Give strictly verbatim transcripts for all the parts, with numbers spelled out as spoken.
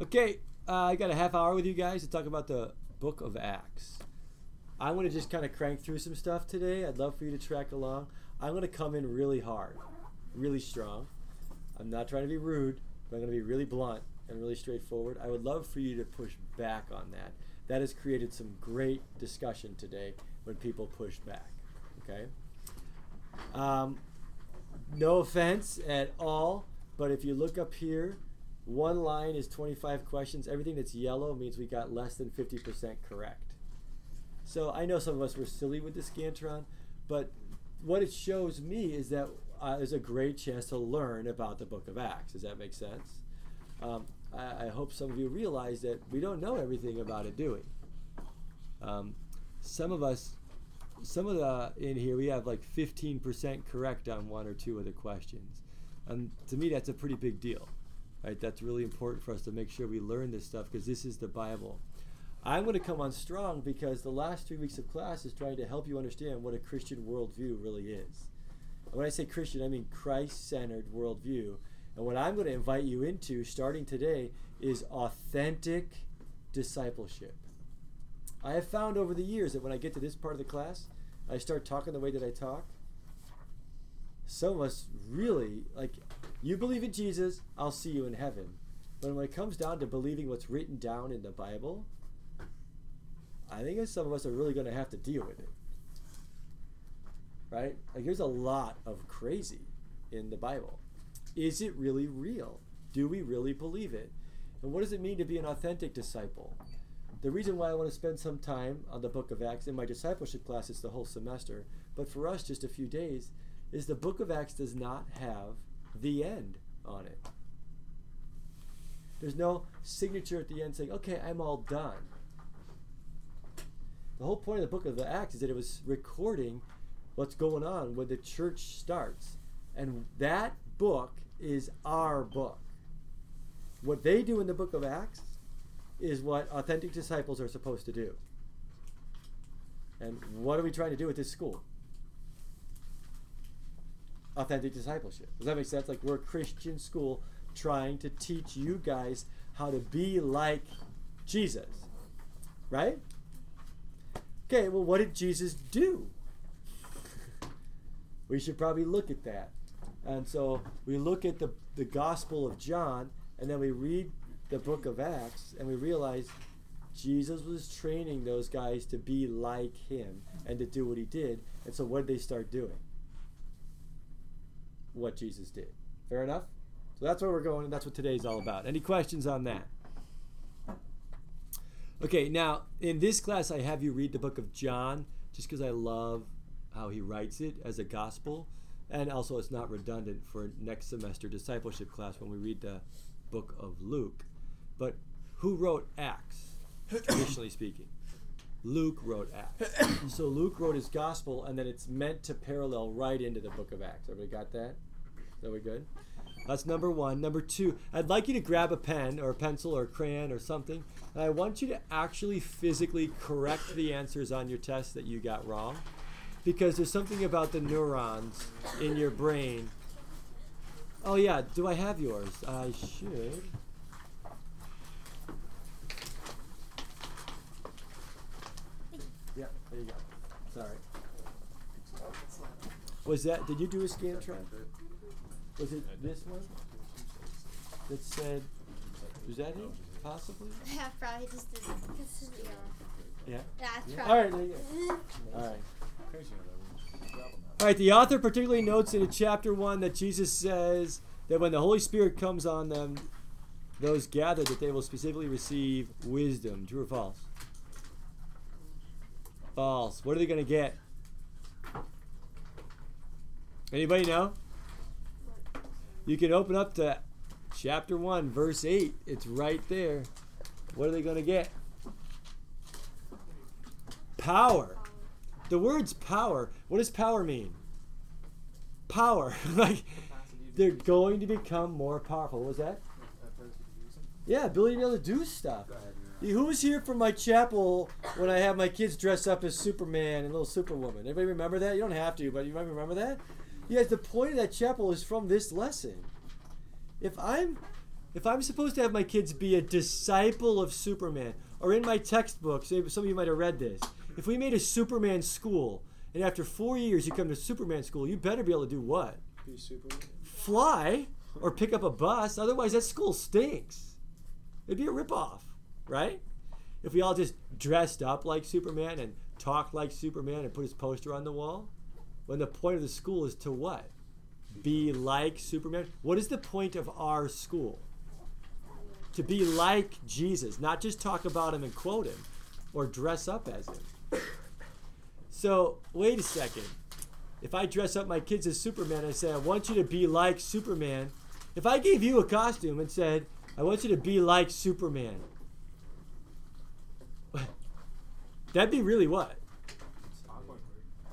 Okay, uh, I got a half hour with you guys to talk about the Book of Acts. I want to just kind of crank through some stuff today. I'd love for you to track along. I'm going to come in really hard, really strong. I'm not trying to be rude, but I'm going to be really blunt and really straightforward. I would love for you to push back on that. That has created some great discussion today when people push back, okay? Um, no offense at all, but if you look up here, one line is twenty-five questions. Everything that's yellow means we got less than fifty percent correct. So I know some of us were silly with the Scantron, but what it shows me is that uh, there's a great chance to learn about the Book of Acts. Does that make sense? Um, I, I hope some of you realize that we don't know everything about it, do we? Um, some of us, some of the in here, we have like fifteen percent correct on one or two of the questions. And to me, that's a pretty big deal, right? That's really important for us to make sure we learn this stuff because this is the Bible. I'm going to come on strong because the last three weeks of class is trying to help you understand what a Christian worldview really is. And when I say Christian, I mean Christ-centered worldview. And what I'm going to invite you into starting today is authentic discipleship. I have found over the years that when I get to this part of the class, I start talking the way that I talk. Some of us really, like, you believe in Jesus, I'll see you in heaven. But when it comes down to believing what's written down in the Bible, I think some of us are really going to have to deal with it. Right? Like, there's a lot of crazy in the Bible. Is it really real? Do we really believe it? And what does it mean to be an authentic disciple? The reason why I want to spend some time on the Book of Acts, in my discipleship class it's the whole semester, but for us just a few days, is the Book of Acts does not have the end on it. There's no signature at the end saying, okay, I'm all done. The whole point of the Book of the Acts is that it was recording what's going on when the church starts. And that book is our book. What they do in the Book of Acts is what authentic disciples are supposed to do. And what are we trying to do with this school? Authentic discipleship. Does that make sense? Like, we're a Christian school trying to teach you guys how to be like Jesus. Right? Okay, well, what did Jesus do? We should probably look at that. And so we look at the, the Gospel of John, and then we read the Book of Acts, and we realize Jesus was training those guys to be like him and to do what he did. And so what did they start doing? What Jesus did. Fair enough? So that's where we're going, and that's what today's all about. Any questions on that? Okay, now, in this class, I have you read the Book of John just because I love how he writes it as a gospel. And also, it's not redundant for next semester discipleship class when we read the Book of Luke. But who wrote Acts, traditionally speaking? Luke wrote Acts. So Luke wrote his gospel, and then it's meant to parallel right into the Book of Acts. Everybody got that? Are we good? That's number one. Number two, I'd like you to grab a pen or a pencil or a crayon or something. And I want you to actually physically correct the answers on your test that you got wrong, because there's something about the neurons in your brain. Oh yeah, do I have yours? I should. Yeah, there you go. Sorry. Was that, did you do a Scantron? Was it this one that said, was that it, possibly? Yeah, probably just did it. This is yellow. Yeah? Yeah, it's probably. All right, there you go. All right. All right, the author particularly notes in chapter one that Jesus says that when the Holy Spirit comes on them, those gathered, that they will specifically receive wisdom. True or false? False. What are they going to get? Anybody know? You can open up to chapter one, verse eight. It's right there. What are they going to get? Power. The word's power. What does power mean? Power. Like, they're going to become more powerful. What was that? Yeah, ability to be able to do stuff. Who was here from my chapel when I had my kids dress up as Superman and little Superwoman? Everybody remember that? You don't have to, but you might remember that? Yes, the point of that chapel is from this lesson. If I'm, If I'm supposed to have my kids be a disciple of Superman, or in my textbooks, some of you might have read this, if we made a Superman school, and after four years you come to Superman school, you better be able to do what? Be Superman. Fly, or pick up a bus, otherwise that school stinks. It'd be a ripoff, right? If we all just dressed up like Superman and talked like Superman and put his poster on the wall, when the point of the school is to what? Be like Superman. What is the point of our school? To be like Jesus, not just talk about him and quote him or dress up as him. So, wait a second. If I dress up my kids as Superman, I say, I want you to be like Superman. If I gave you a costume and said, I want you to be like Superman, that'd be really what? Awkward.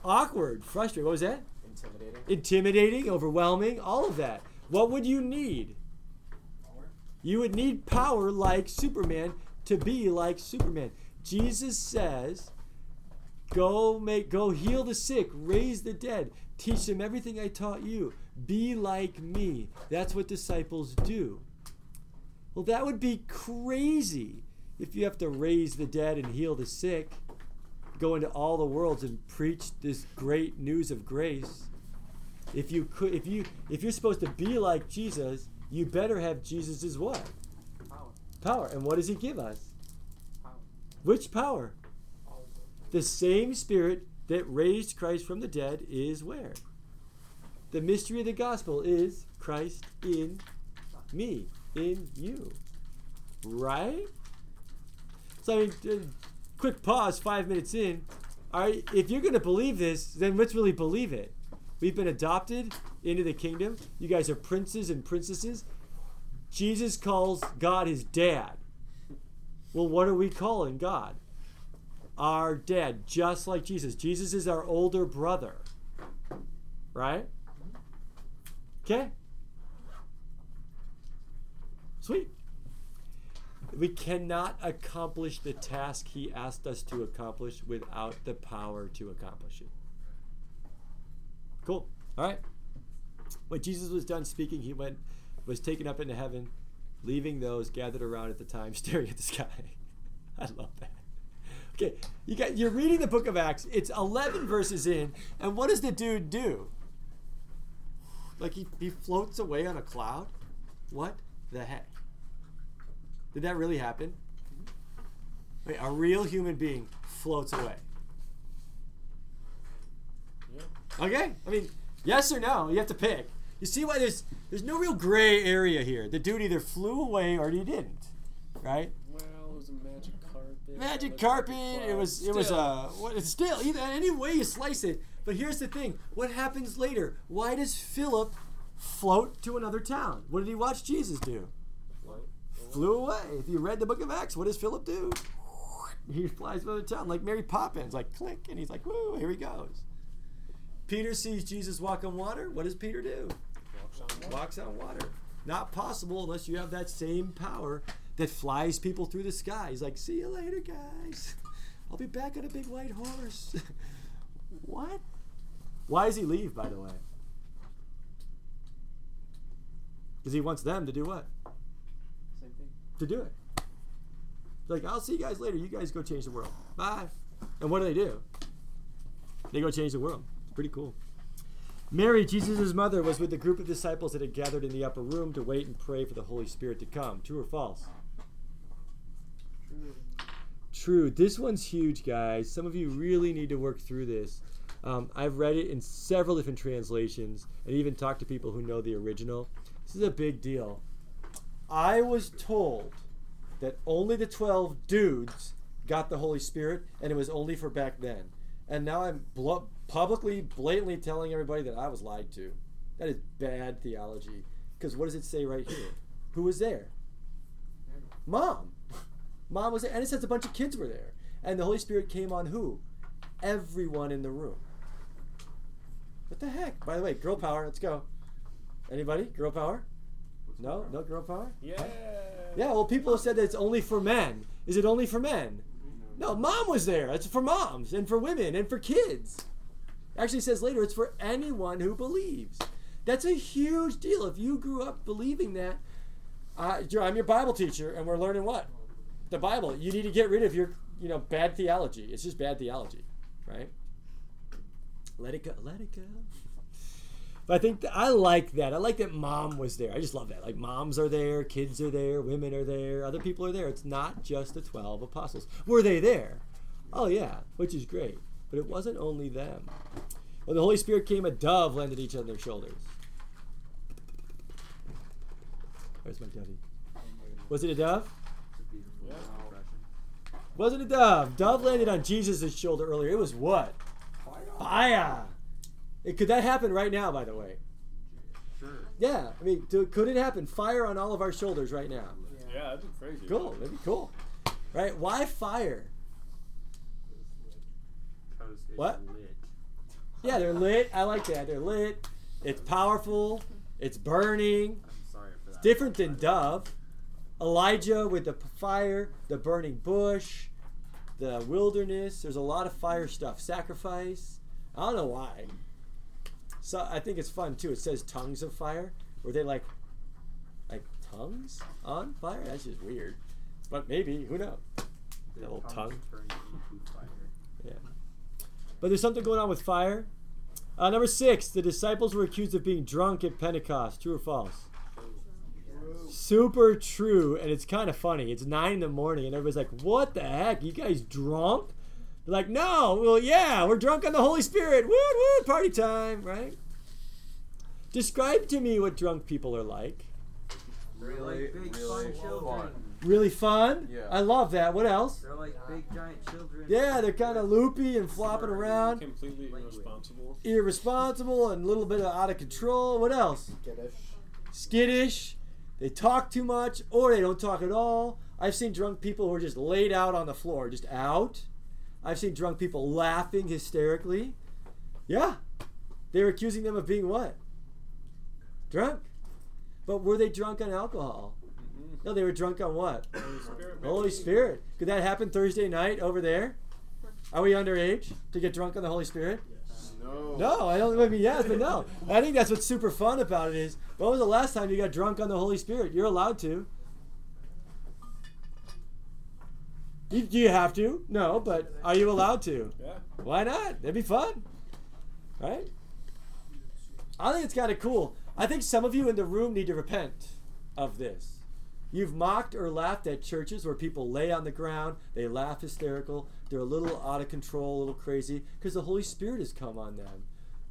Awkward, frustrating. What was that? Intimidating. Intimidating, overwhelming, all of that. What would you need? Power. You would need power like Superman to be like Superman. Jesus says, go make, go heal the sick, raise the dead, teach them everything I taught you. Be like me. That's what disciples do. Well, that would be crazy if you have to raise the dead and heal the sick, go into all the worlds and preach this great news of grace. If you could, if you, if you're supposed to be like Jesus, you better have Jesus' what? Power. Power. And what does he give us? Power. Which power? Power. The same Spirit that raised Christ from the dead is where? The mystery of the gospel is Christ in me, in you. Right? So I mean, quick pause, five minutes in. All right, if you're going to believe this, then let's really believe it. We've been adopted into the kingdom. You guys are princes and princesses. Jesus calls God his dad. Well, what are we calling God? Our dad, just like Jesus. Jesus is our older brother, right? Okay? Sweet. We cannot accomplish the task he asked us to accomplish without the power to accomplish it. Cool. All right. When Jesus was done speaking, he went, was taken up into heaven, leaving those gathered around at the time, staring at the sky. I love that. Okay, you got, you're reading the book of Acts. It's eleven verses in, and what does the dude do? Like he, he floats away on a cloud? What the heck? Did that really happen? Wait, a real human being floats away. Yeah. Okay, I mean, yes or no, you have to pick. You see why there's there's no real gray area here. The dude either flew away or he didn't, right? Well, it was a magic carpet. Magic carpet, like it was, it still. was a, what, still, either, any way you slice it. But here's the thing, what happens later? Why does Philip float to another town? What did he watch Jesus do? Flew away. If you read the book of Acts, what does Philip do? He flies to another town like Mary Poppins, like click, and he's like, woo, here he goes. Peter sees Jesus walk on water. What does Peter do? Walks on water. Walks on water. Not possible unless you have that same power that flies people through the sky. He's like, see you later, guys. I'll be back on a big white horse. What? Why does he leave, by the way? Because he wants them to do what? To do it. Like, I'll see you guys later. You guys go change the world. Bye. And what do they do? They go change the world. It's pretty cool. Mary, Jesus' mother, was with the group of disciples that had gathered in the upper room to wait and pray for the Holy Spirit to come. True or false? True. True. This one's huge, guys. Some of you really need to work through this. Um, I've read it in several different translations and even talked to people who know the original. This is a big deal. I was told that only the twelve dudes got the Holy Spirit, and it was only for back then. And now I'm bl- publicly, blatantly telling everybody that I was lied to. That is bad theology. Because what does it say right here? Who was there? Mom. Mom was there. And it says a bunch of kids were there. And the Holy Spirit came on who? Everyone in the room. What the heck? By the way, girl power. Let's go. Anybody? Girl power? No? No girl power? Yeah. Yeah, well, people have said that it's only for men. Is it only for men? No, mom was there. It's for moms and for women and for kids. Actually, it says later it's for anyone who believes. That's a huge deal. If you grew up believing that, I, I'm your Bible teacher, and we're learning what? The Bible. You need to get rid of your, you know, bad theology. It's just bad theology, right? Let it go. Let it go. But I think th- I like that. I like that mom was there. I just love that. Like, moms are there, kids are there, women are there, other people are there. It's not just the twelve apostles. Were they there? Oh, yeah, which is great. But it wasn't only them. When the Holy Spirit came, a dove landed each on their shoulders. Where's my dovey? Was it a dove? Wasn't a dove. Dove landed on Jesus' shoulder earlier. It was what? Fire. It, could that happen right now, by the way? Sure. Yeah. I mean, do, could it happen? Fire on all of our shoulders right now. Yeah, yeah, that'd be crazy. Cool. That'd be cool. Right? Why fire? Because it's what? Lit. Yeah, they're lit. I like that. They're lit. It's powerful. It's burning. I'm sorry for that. It's different than dove. Elijah with the fire, the burning bush, the wilderness. There's a lot of fire stuff. Sacrifice. I don't know why. So I think it's fun too. It says tongues of fire. Were they like, like tongues on fire? That's just weird. But maybe, who knows? That little tongue. Yeah. But there's something going on with fire. Uh, number six, the disciples were accused of being drunk at Pentecost. True or false? Super true, and it's kind of funny. It's nine in the morning, and everybody's like, what the heck? You guys drunk? They're like, no, well, yeah, we're drunk on the Holy Spirit. Woo, woo, party time, right? Describe to me what drunk people are like. Really, like big, really fun children. Really fun? Yeah. I love that. What else? They're like big, giant children. Yeah, they're kind of loopy and flopping around. Completely irresponsible. Irresponsible and a little bit out of control. What else? Skittish. Skittish. They talk too much, or they don't talk at all. I've seen drunk people who are just laid out on the floor, just out. I've seen drunk people laughing hysterically. Yeah. They were accusing them of being what? Drunk. But were they drunk on alcohol? Mm-hmm. No, they were drunk on what? Holy Spirit. Holy Spirit. Could that happen Thursday night over there? Are we underage to get drunk on the Holy Spirit? Yes. No. No, I don't I mean yes, but no. I think that's what's super fun about it is, when was the last time you got drunk on the Holy Spirit? You're allowed to. You, do you have to? No, but are you allowed to? Yeah. Why not? That'd be fun, right? I think it's kind of cool. I think some of you in the room need to repent of this. You've mocked or laughed at churches where people lay on the ground, they laugh hysterical, they're a little out of control, a little crazy, because the Holy Spirit has come on them.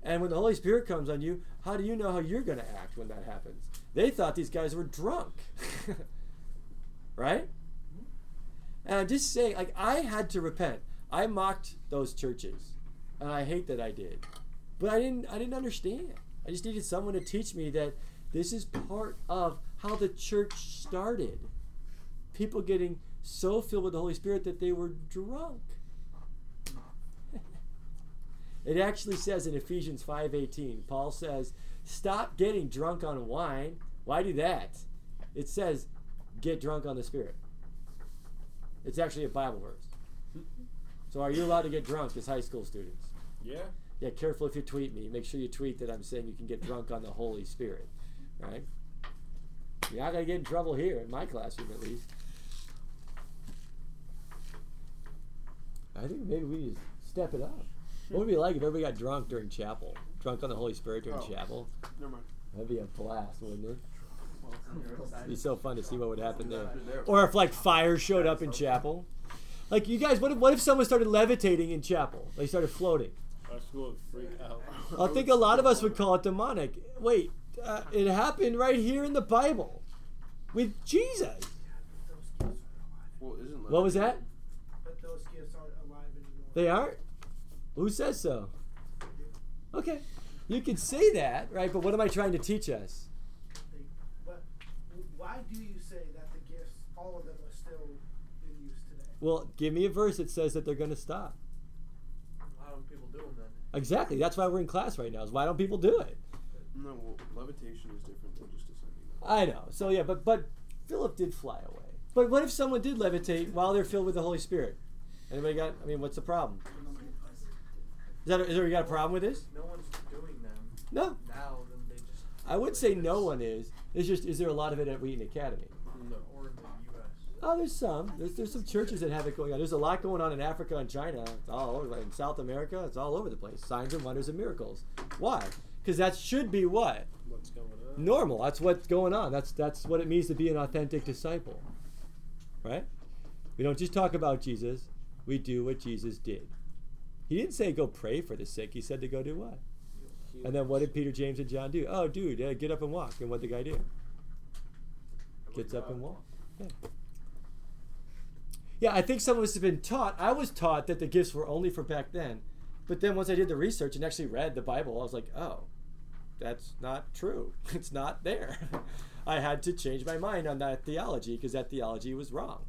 And when the Holy Spirit comes on you, how do you know how you're going to act when that happens? They thought these guys were drunk, right? And I'm just saying, like, I had to repent. I mocked those churches, and I hate that I did. But I didn't I didn't understand. I just needed someone to teach me that this is part of how the church started. People getting so filled with the Holy Spirit that they were drunk. It actually says in Ephesians five eighteen, Paul says, stop getting drunk on wine. Why do that? It says, get drunk on the Spirit. It's actually a Bible verse. So are you allowed to get drunk as high school students? Yeah. Yeah, careful if you tweet me. Make sure you tweet that I'm saying you can get drunk on the Holy Spirit, right? You're not going to get in trouble here, in my classroom at least. I think maybe we just step it up. What would it be like if everybody got drunk during chapel? Drunk on the Holy Spirit during oh, chapel? Never mind. That'd be a blast, wouldn't it? It'd be so fun to see what would happen there. Or if, like, fire showed up in chapel. Like, you guys, what if, what if someone started levitating in chapel? They started floating. Our school would freak out. I think a lot of us would call it demonic. Wait, uh, it happened right here in the Bible with Jesus. Well, isn't what was that? But those gifts aren't alive anymore. They aren't? Who says so? Okay. You can say that, right? But what am I trying to teach us? Why do you say that the gifts, all of them, are still in use today? Well, give me a verse that says that they're going to stop. Why don't people do them then? Exactly. That's why we're in class right now, is why don't people do it? No, well, levitation is different than just descending. I know. So, yeah, but, but Philip did fly away. But what if someone did levitate while they're filled with the Holy Spirit? Anybody got, I mean, what's the problem? Is that, is there, you got a problem with this? No one's doing them. No. Now, then they just... I would say no one is. It's just, is there a lot of it at Wheaton Academy? in the, or in the U S? Oh, there's some. There's there's some churches that have it going on. There's a lot going on in Africa and China. It's all over. In South America, it's all over the place. Signs and wonders and miracles. Why? Because that should be what? What's going on? Normal. That's what's going on. That's that's what it means to be an authentic disciple. Right? We don't just talk about Jesus. We do what Jesus did. He didn't say go pray for the sick. He said to go do what? And then what did Peter, James, and John do? Oh, dude, uh, get up and walk. And what did the guy do? Gets up and walks. Yeah. Yeah, I think some of us have been taught. I was taught that the gifts were only for back then. But then once I did the research and actually read the Bible, I was like, oh, that's not true. It's not there. I had to change my mind on that theology because that theology was wrong.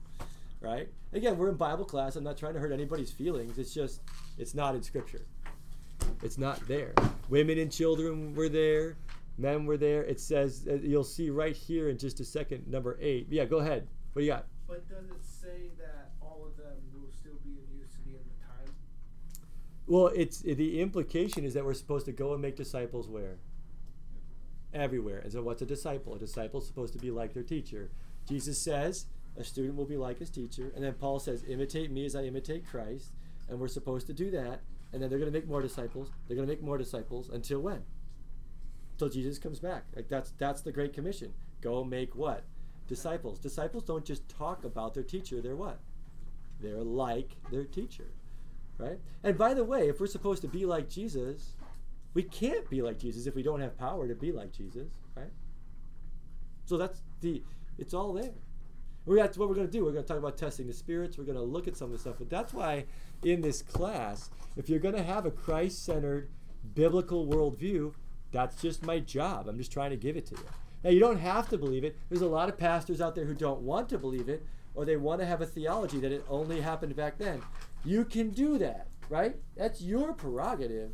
Right? Again, we're in Bible class. I'm not trying to hurt anybody's feelings. It's just, it's not in Scripture. It's not there. Women and children were there. Men were there. It says, you'll see right here in just a second, number eight. Yeah, go ahead. What do you got? But does it say that all of them will still be in use to the end of time? Well, it's the implication is that we're supposed to go and make disciples where? Everywhere. And so what's a disciple? A disciple is supposed to be like their teacher. Jesus says a student will be like his teacher. And then Paul says, imitate me as I imitate Christ. And we're supposed to do that. And then they're going to make more disciples. They're going to make more disciples until when? Until Jesus comes back. Like that's that's the Great Commission. Go make what? Disciples. Disciples don't just talk about their teacher. They're what? They're like their teacher, right? And by the way, if we're supposed to be like Jesus, we can't be like Jesus if we don't have power to be like Jesus, right? So that's the. It's all there. We that's what we're going to do. We're going to talk about testing the spirits. We're going to look at some of this stuff. But that's why in this class, if you're going to have a Christ-centered biblical worldview, that's just my job. I'm just trying to give it to you. Now, you don't have to believe it. There's a lot of pastors out there who don't want to believe it, or they want to have a theology that it only happened back then. You can do that, right? That's your prerogative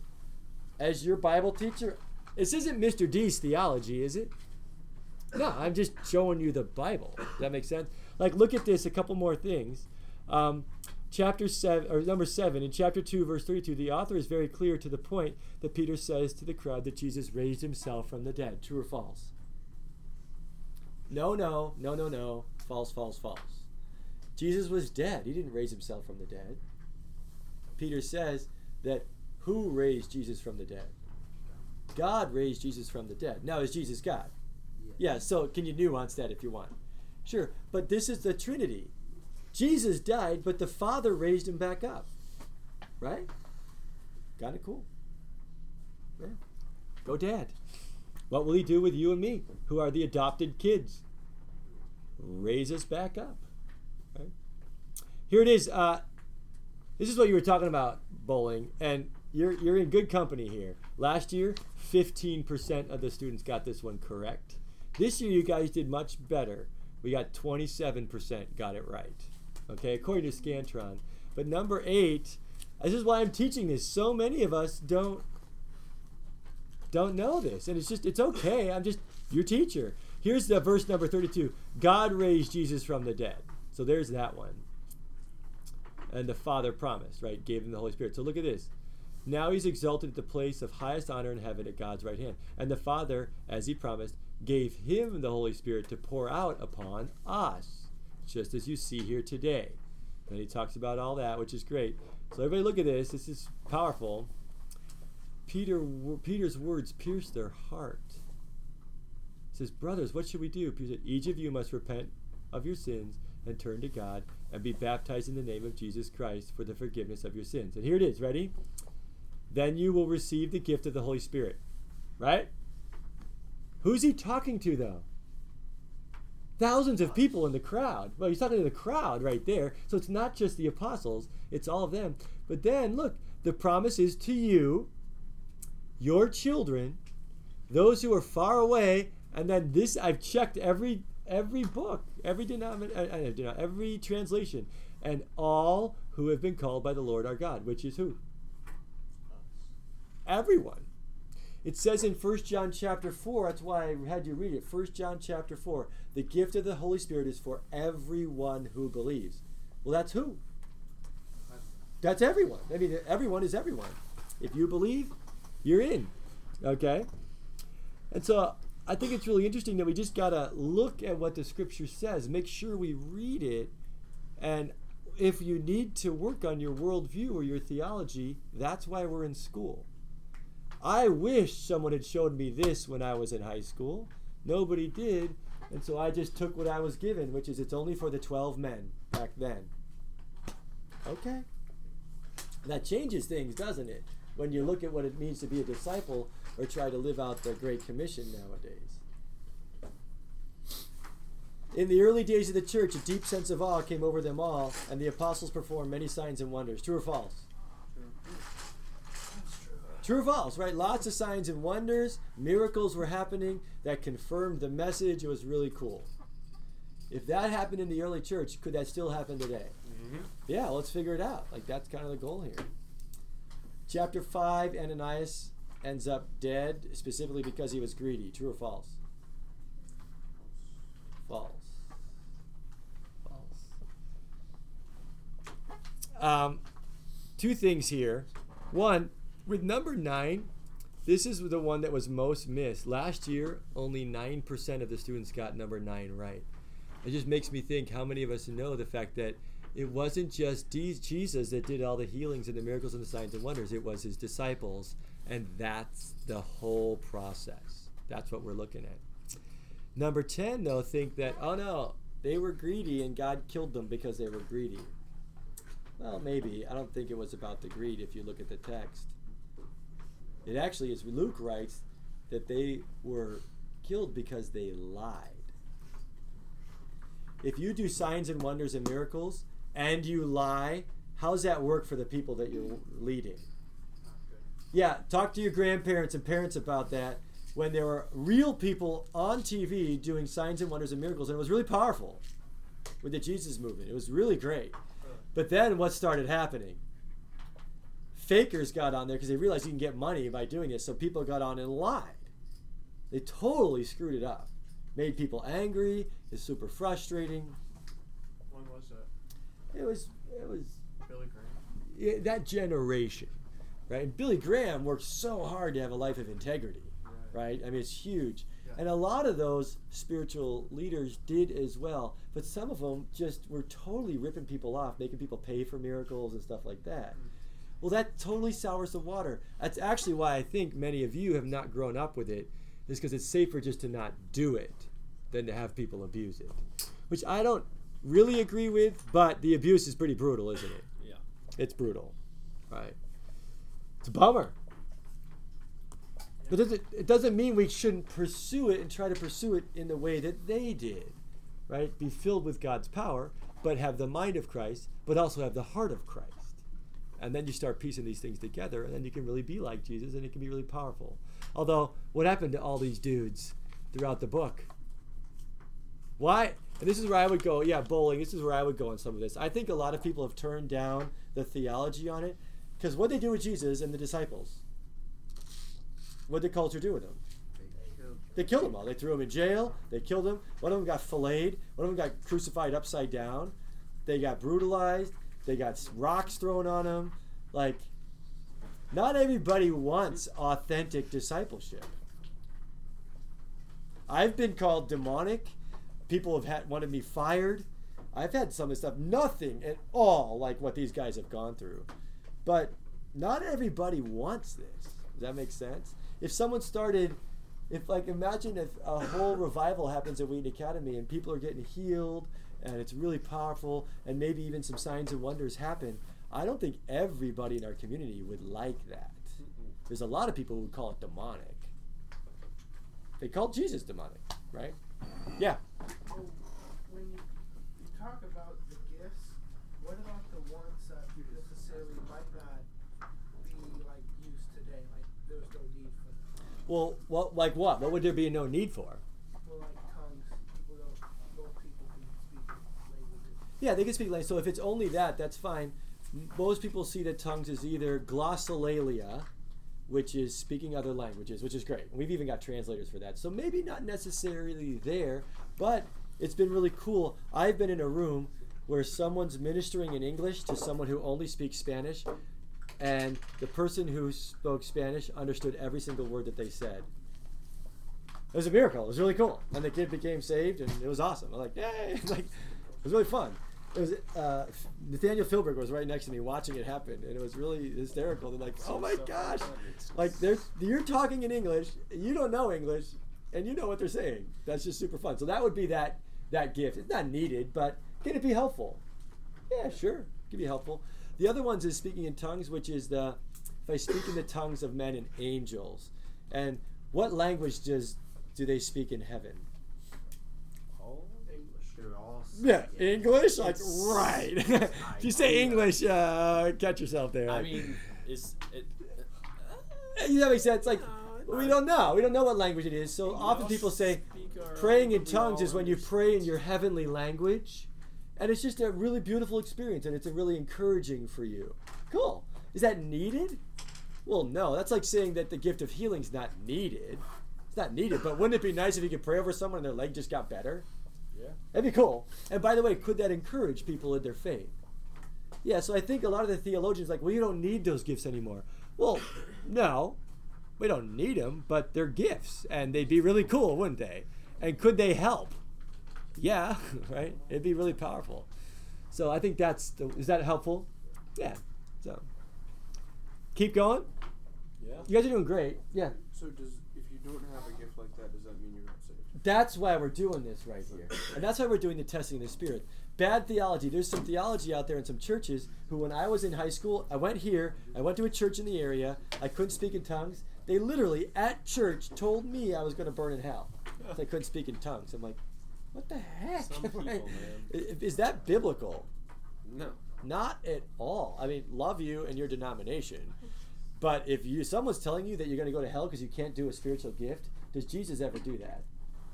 as your Bible teacher. This isn't Mister D's theology, is it? No, I'm just showing you the Bible. Does that make sense? Like, look at this, a couple more things. Um, chapter seven, or number seven, in chapter two, verse thirty-two, the author is very clear to the point that Peter says to the crowd that Jesus raised himself from the dead. True or false? No, no, no, no, no. False, false, false. Jesus was dead. He didn't raise himself from the dead. Peter says that who raised Jesus from the dead? God raised Jesus from the dead. Now, is Jesus God? Yeah, so can you nuance that if you want? Sure, but this is the Trinity. Jesus died, but the Father raised him back up. Right? Kind of cool. Yeah. Go Dad. What will he do with you and me, who are the adopted kids? Raise us back up. Right? Here it is. Uh, this is what you were talking about, bowling, and you're, you're in good company here. Last year, fifteen percent of the students got this one correct. This year, you guys did much better. We got twenty-seven percent got it right, okay, according to Scantron. But number eight, this is why I'm teaching this. So many of us don't don't know this, and it's just, it's okay. I'm just your teacher. Here's the verse number thirty-two. God raised Jesus from the dead. So there's that one. And the Father promised, right, gave him the Holy Spirit. So look at this. Now he's exalted at the place of highest honor in heaven at God's right hand. And the Father, as he promised, gave him the Holy Spirit to pour out upon us, just as you see here today. And he talks about all that, which is great. So everybody look at this. This is powerful. Peter, Peter's words pierced their heart. He says, brothers, what should we do? Peter said, each of you must repent of your sins and turn to God and be baptized in the name of Jesus Christ for the forgiveness of your sins. And here it is. Ready? Then you will receive the gift of the Holy Spirit. Right? Who's he talking to, though? Thousands of people in the crowd. Well, he's talking to the crowd right there. So it's not just the apostles. It's all of them. But then, look, the promise is to you, your children, those who are far away, and then this, I've checked every every book, every denomination, every translation, and all who have been called by the Lord our God, which is who? Everyone. It says in First John chapter four, that's why I had you read it, First John chapter four, the gift of the Holy Spirit is for everyone who believes. Well, that's who? That's everyone. I mean, everyone is everyone. If you believe, you're in. Okay? And so I think it's really interesting that we just got to look at what the scripture says, make sure we read it, and if you need to work on your worldview or your theology, that's why we're in school. I wish someone had shown me this when I was in high school. Nobody did, and so I just took what I was given, which is it's only for the twelve men back then. Okay. That changes things, doesn't it? When you look at what it means to be a disciple or try to live out the Great Commission nowadays. In the early days of the church, a deep sense of awe came over them all, and the apostles performed many signs and wonders. True or false? True. True or false, right? Lots of signs and wonders. Miracles were happening that confirmed the message. It was really cool. If that happened in the early church, could that still happen today? Mm-hmm. Yeah, let's figure it out. Like, that's kind of the goal here. Chapter five, Ananias ends up dead, specifically because he was greedy. True or false? False. False. Um, two things here. One, with number nine, this is the one that was most missed. Last year, only nine percent of the students got number nine right. It just makes me think how many of us know the fact that it wasn't just de- Jesus that did all the healings and the miracles and the signs and wonders. It was his disciples, and that's the whole process. That's what we're looking at. Number ten, though, think that, oh, no, they were greedy, and God killed them because they were greedy. Well, maybe. I don't think it was about the greed if you look at the text. It actually is, Luke writes that they were killed because they lied. If you do signs and wonders and miracles and you lie, how does that work for the people that you're leading? Yeah, talk to your grandparents and parents about that when there were real people on T V doing signs and wonders and miracles, and it was really powerful with the Jesus movement. It was really great. But then what started happening? Fakers got on there because they realized you can get money by doing this, so people got on and lied. They totally screwed it up. Made people angry. It's super frustrating. When was that? It was it was Billy Graham. Yeah, that generation, right? And Billy Graham worked so hard to have a life of integrity, right? right? I mean, it's huge. Yeah. And a lot of those spiritual leaders did as well, but some of them just were totally ripping people off, making people pay for miracles and stuff like that. Mm-hmm. Well, that totally sours the water. That's actually why I think many of you have not grown up with it, is because it's safer just to not do it than to have people abuse it, which I don't really agree with, but the abuse is pretty brutal, isn't it? Yeah. It's brutal, right? It's a bummer. Yeah. But does it, it doesn't mean we shouldn't pursue it and try to pursue it in the way that they did, right? Be filled with God's power, but have the mind of Christ, but also have the heart of Christ. And then you start piecing these things together, and then you can really be like Jesus, and it can be really powerful. Although, what happened to all these dudes throughout the book? Why? And this is where I would go, yeah, bowling, this is where I would go on some of this. I think a lot of people have turned down the theology on it, because what they do with Jesus and the disciples, what did the culture do with them? They killed them all. They threw them in jail. They killed them. One of them got filleted. One of them got crucified upside down. They got brutalized. They got rocks thrown on them. Like, not everybody wants authentic discipleship. I've been called demonic. People have had, wanted me fired. I've had some of this stuff. Nothing at all like what these guys have gone through. But not everybody wants this. Does that make sense? If someone started, if like imagine if a whole revival happens at Wheaton Academy and people are getting healed, and it's really powerful, and maybe even some signs and wonders happen. I don't think everybody in our community would like that. Mm-mm. There's a lot of people who would call it demonic. They call Jesus demonic, right? Yeah. So when you, you talk about the gifts, what about the ones that you necessarily might not be like used today? Like there's no need for them. Well, well, like what? What would there be no need for? Yeah, they can speak language. So if it's only that, that's fine. Most people see that tongues is either glossolalia, which is speaking other languages, which is great. We've even got translators for that. So maybe not necessarily there, but it's been really cool. I've been in a room where someone's ministering in English to someone who only speaks Spanish, and the person who spoke Spanish understood every single word that they said. It was a miracle. It was really cool. And the kid became saved, and it was awesome. I'm like, yay! Like, it was really fun. It was uh, Nathaniel Philberg was right next to me watching it happen, and it was really hysterical. They're like, oh my gosh! Like, there's you're talking in English, you don't know English, and you know what they're saying. That's just super fun. So that would be that that gift. It's not needed, but can it be helpful? Yeah, sure, it can be helpful. The other ones is speaking in tongues, which is the if I speak in the tongues of men and angels, and what language does do they speak in heaven? Yeah, English, like it's, right. If you say English, uh, catch yourself there. Like. I mean, is it? Uh, that makes sense. Like no, we don't know. We don't know what language it is. So English, often people say, praying in tongues is when you pray in your heavenly language, and it's just a really beautiful experience, and it's a really encouraging for you. Cool. Is that needed? Well, no. That's like saying that the gift of healing's not needed. It's not needed. But wouldn't it be nice if you could pray over someone and their leg just got better? Yeah. That'd be cool. And by the way, could that encourage people in their faith? Yeah, so I think a lot of the theologians are like, well, you don't need those gifts anymore. Well, no, we don't need them, but they're gifts, and they'd be really cool, wouldn't they? And could they help? Yeah, right? It'd be really powerful. So I think that's, the, is that helpful? Yeah. So keep going. Yeah. You guys are doing great. Yeah. So does, if you don't have a gift like that, does that mean you're not saved? That's why we're doing this right here. And that's why we're doing the testing of the Spirit. Bad theology. There's some theology out there in some churches who when I was in high school, I went here, I went to a church in the area, I couldn't speak in tongues. They literally, at church, told me I was going to burn in hell because I couldn't speak in tongues. I'm like, what the heck? Some people, man. Is that biblical? No. Not at all. I mean, love you and your denomination. But if you someone's telling you that you're going to go to hell because you can't do a spiritual gift, does Jesus ever do that?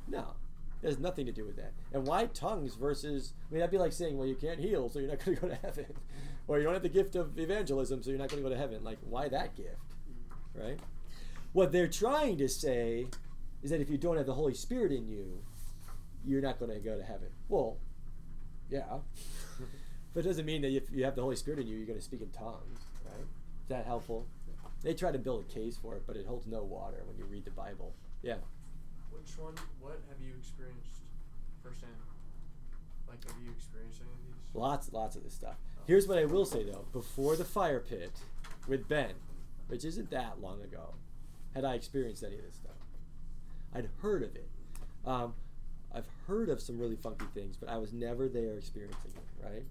No, it has nothing to do with that. And why tongues versus, I mean, that'd be like saying, well, you can't heal, so you're not going to go to heaven. Or you don't have the gift of evangelism, so you're not going to go to heaven. Like, why that gift, right? What they're trying to say is that if you don't have the Holy Spirit in you, you're not going to go to heaven. Well, yeah. But it doesn't mean that if you have the Holy Spirit in you, you're going to speak in tongues, right? Is that helpful? They try to build a case for it, but it holds no water when you read the Bible. Yeah. Which one, what have you experienced firsthand? Like, have you experienced any of these? Lots, lots of this stuff. Oh. Here's what I will say, though. Before the fire pit with Ben, which isn't that long ago, had I experienced any of this stuff. I'd heard of it. Um, I've heard of some really funky things, but I was never there experiencing it, right?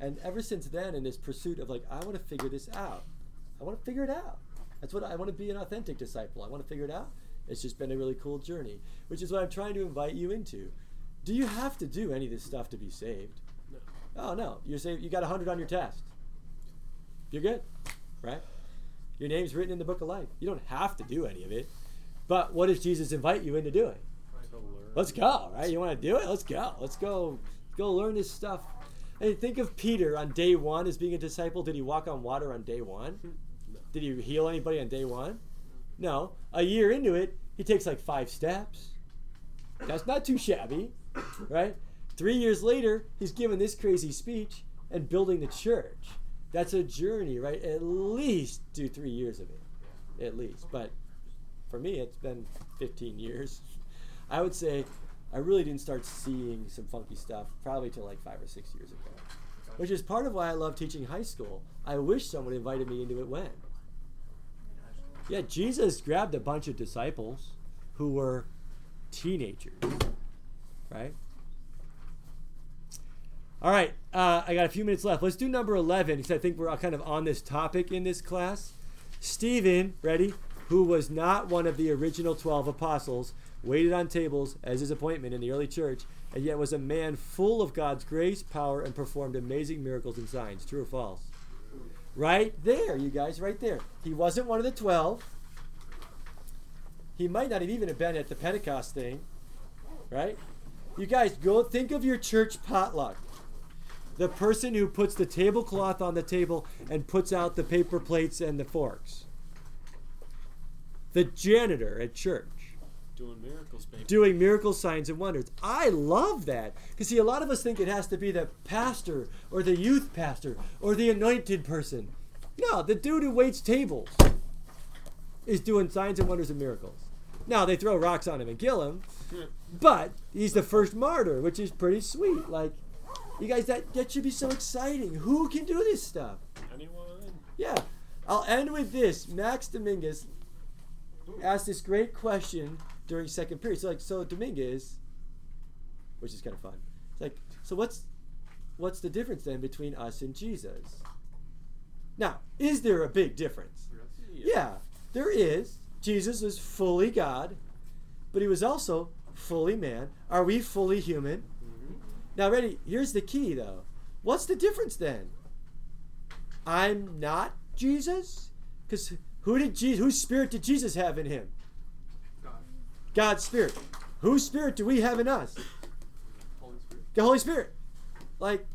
And ever since then, in this pursuit of, like, I want to figure this out. I want to figure it out. That's what I want to be an authentic disciple. I want to figure it out. It's just been a really cool journey, which is what I'm trying to invite you into. Do you have to do any of this stuff to be saved? No. Oh, no. You're saved. You got one hundred on your test. You're good, right? Your name's written in the book of life. You don't have to do any of it. But what does Jesus invite you into doing? Let's go, right? You want to do it? Let's go. Let's go. Go learn this stuff. I mean, think of Peter on day one as being a disciple. Did he walk on water on day one? No. Did he heal anybody on day one? No, a year into it, he takes like five steps. That's not too shabby, right? Three years later, he's giving this crazy speech and building the church. That's a journey, right? At least do three years of it, at least. But for me, it's been fifteen years. I would say I really didn't start seeing some funky stuff probably till like five or six years ago, which is part of why I love teaching high school. I wish someone invited me into it when. Yeah, Jesus grabbed a bunch of disciples who were teenagers, right? All right, uh, I got a few minutes left. Let's do number eleven because I think we're kind of on this topic in this class. Stephen, ready, who was not one of the original twelve apostles, waited on tables as his appointment in the early church, and yet was a man full of God's grace, power, and performed amazing miracles and signs. True or false? Right there, you guys, right there. He wasn't one of the twelve. He might not have even have been at the Pentecost thing, right? You guys, go think of your church potluck. The person who puts the tablecloth on the table and puts out the paper plates and the forks. The janitor at church. Doing miracles, baby. Doing miracles, signs, and wonders. I love that. Because, see, a lot of us think it has to be the pastor or the youth pastor or the anointed person. No, the dude who waits tables is doing signs and wonders and miracles. Now, they throw rocks on him and kill him, but he's the first martyr, which is pretty sweet. Like, you guys, that, that should be so exciting. Who can do this stuff? Anyone. Yeah. I'll end with this. Max Dominguez asked this great question during second period. So, like, so Dominguez, which is kind of fun. It's like, so what's what's the difference then between us and Jesus? Now, is there a big difference? Yes. Yeah, there is. Jesus was fully God, but he was also fully man. Are we fully human? Mm-hmm. Now, ready? Here's the key, though. What's the difference then? I'm not Jesus, because who did Jesus? Whose spirit did Jesus have in him? God. God's spirit. Whose spirit do we have in us? Holy Spirit. The Holy Spirit. Like,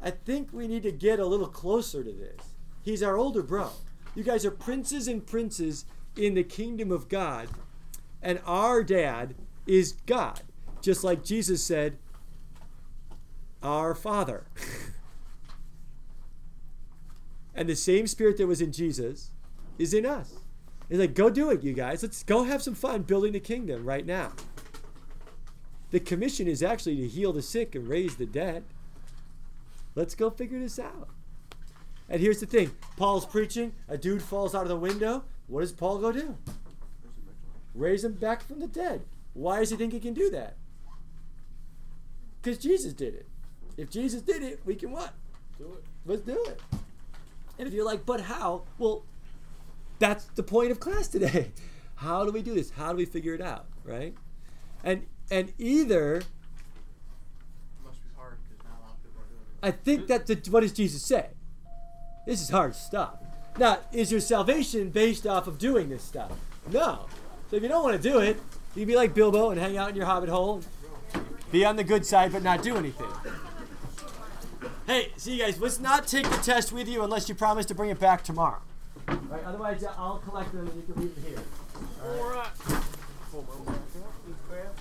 I think we need to get a little closer to this. He's our older bro. You guys are princes and princes in the kingdom of God, and our dad is God. Just like Jesus said, our Father. And the same spirit that was in Jesus is in us. It's like, go do it, you guys. Let's go have some fun building the kingdom right now. The commission is actually to heal the sick and raise the dead. Let's go figure this out. And here's the thing. Paul's preaching. A dude falls out of the window. What does Paul go do? Raise him back from the dead. Why does he think he can do that? Because Jesus did it. If Jesus did it, we can what? Do it. Let's do it. And if you're like, but how? Well, that's the point of class today. How do we do this? How do we figure it out, right? And and either... It must be hard because not a lot of people are doing it. I think that's the, what does Jesus say? This is hard stuff. Now, is your salvation based off of doing this stuff? No. So if you don't want to do it, you can be like Bilbo and hang out in your hobbit hole. Be on the good side but not do anything. Hey, see you guys, let's not take the test with you unless you promise to bring it back tomorrow. All right, otherwise I'll collect them and you can leave them here. All right. All right.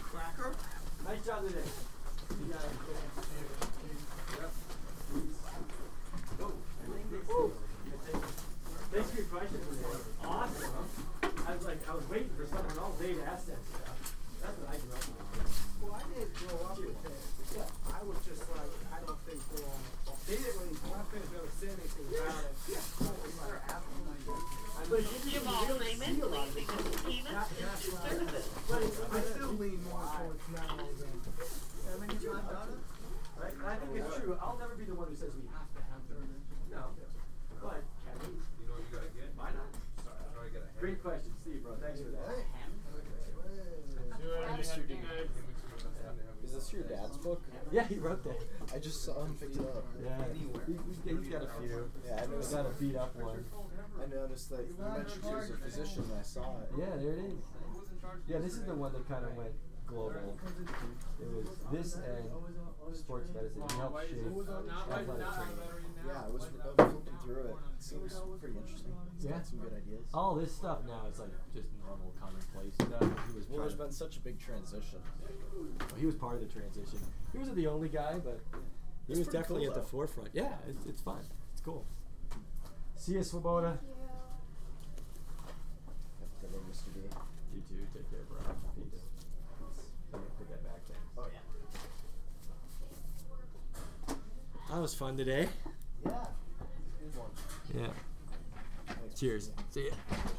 Cracker. Nice job today. You got it. Thanks for your question today. Awesome. I was like, I was waiting for someone all day to ask that stuff. That's what I grew up with. Well, I didn't grow up with it. I was just like, I don't think we're on the phone. They didn't really, when I finished, never said anything about it. Yeah. I was like, but you all name it, believing in the demons, it's just service. But I still lean more towards not believing. I mean, did you have done it? Right? And I think it's true. I'll never be the one who says we have to have service. No. But can we? You know what you got to get? Why not? Sorry, I already got a hand. Great question, Steve, bro. Thanks for that. Is this your dad's book? Yeah, he wrote that. I just saw him pick it up. Yeah, he, he's got a few. Yeah, I noticed that a beat up one. I noticed that you mentioned he was a physician and I saw it. Yeah, there it is. Yeah, this is the one that kind of went global. It was this and sports medicine. He helped shape athletic training. Yeah, I was flipping through it. It seems pretty interesting. He's got some good ideas. All this stuff now is like just normal, commonplace stuff. He was well, there's been such a big transition. Well, he was part of the transition. He wasn't the only guy, but he it's was definitely cool, at the forefront. Yeah, it's, it's fun. It's cool. See you, Swoboda. Have a good one, Mister D. You too. Take care, bro. Peace. Put that back there. Oh, yeah. That was fun today. Yeah. Good one. Yeah. Cheers. See ya.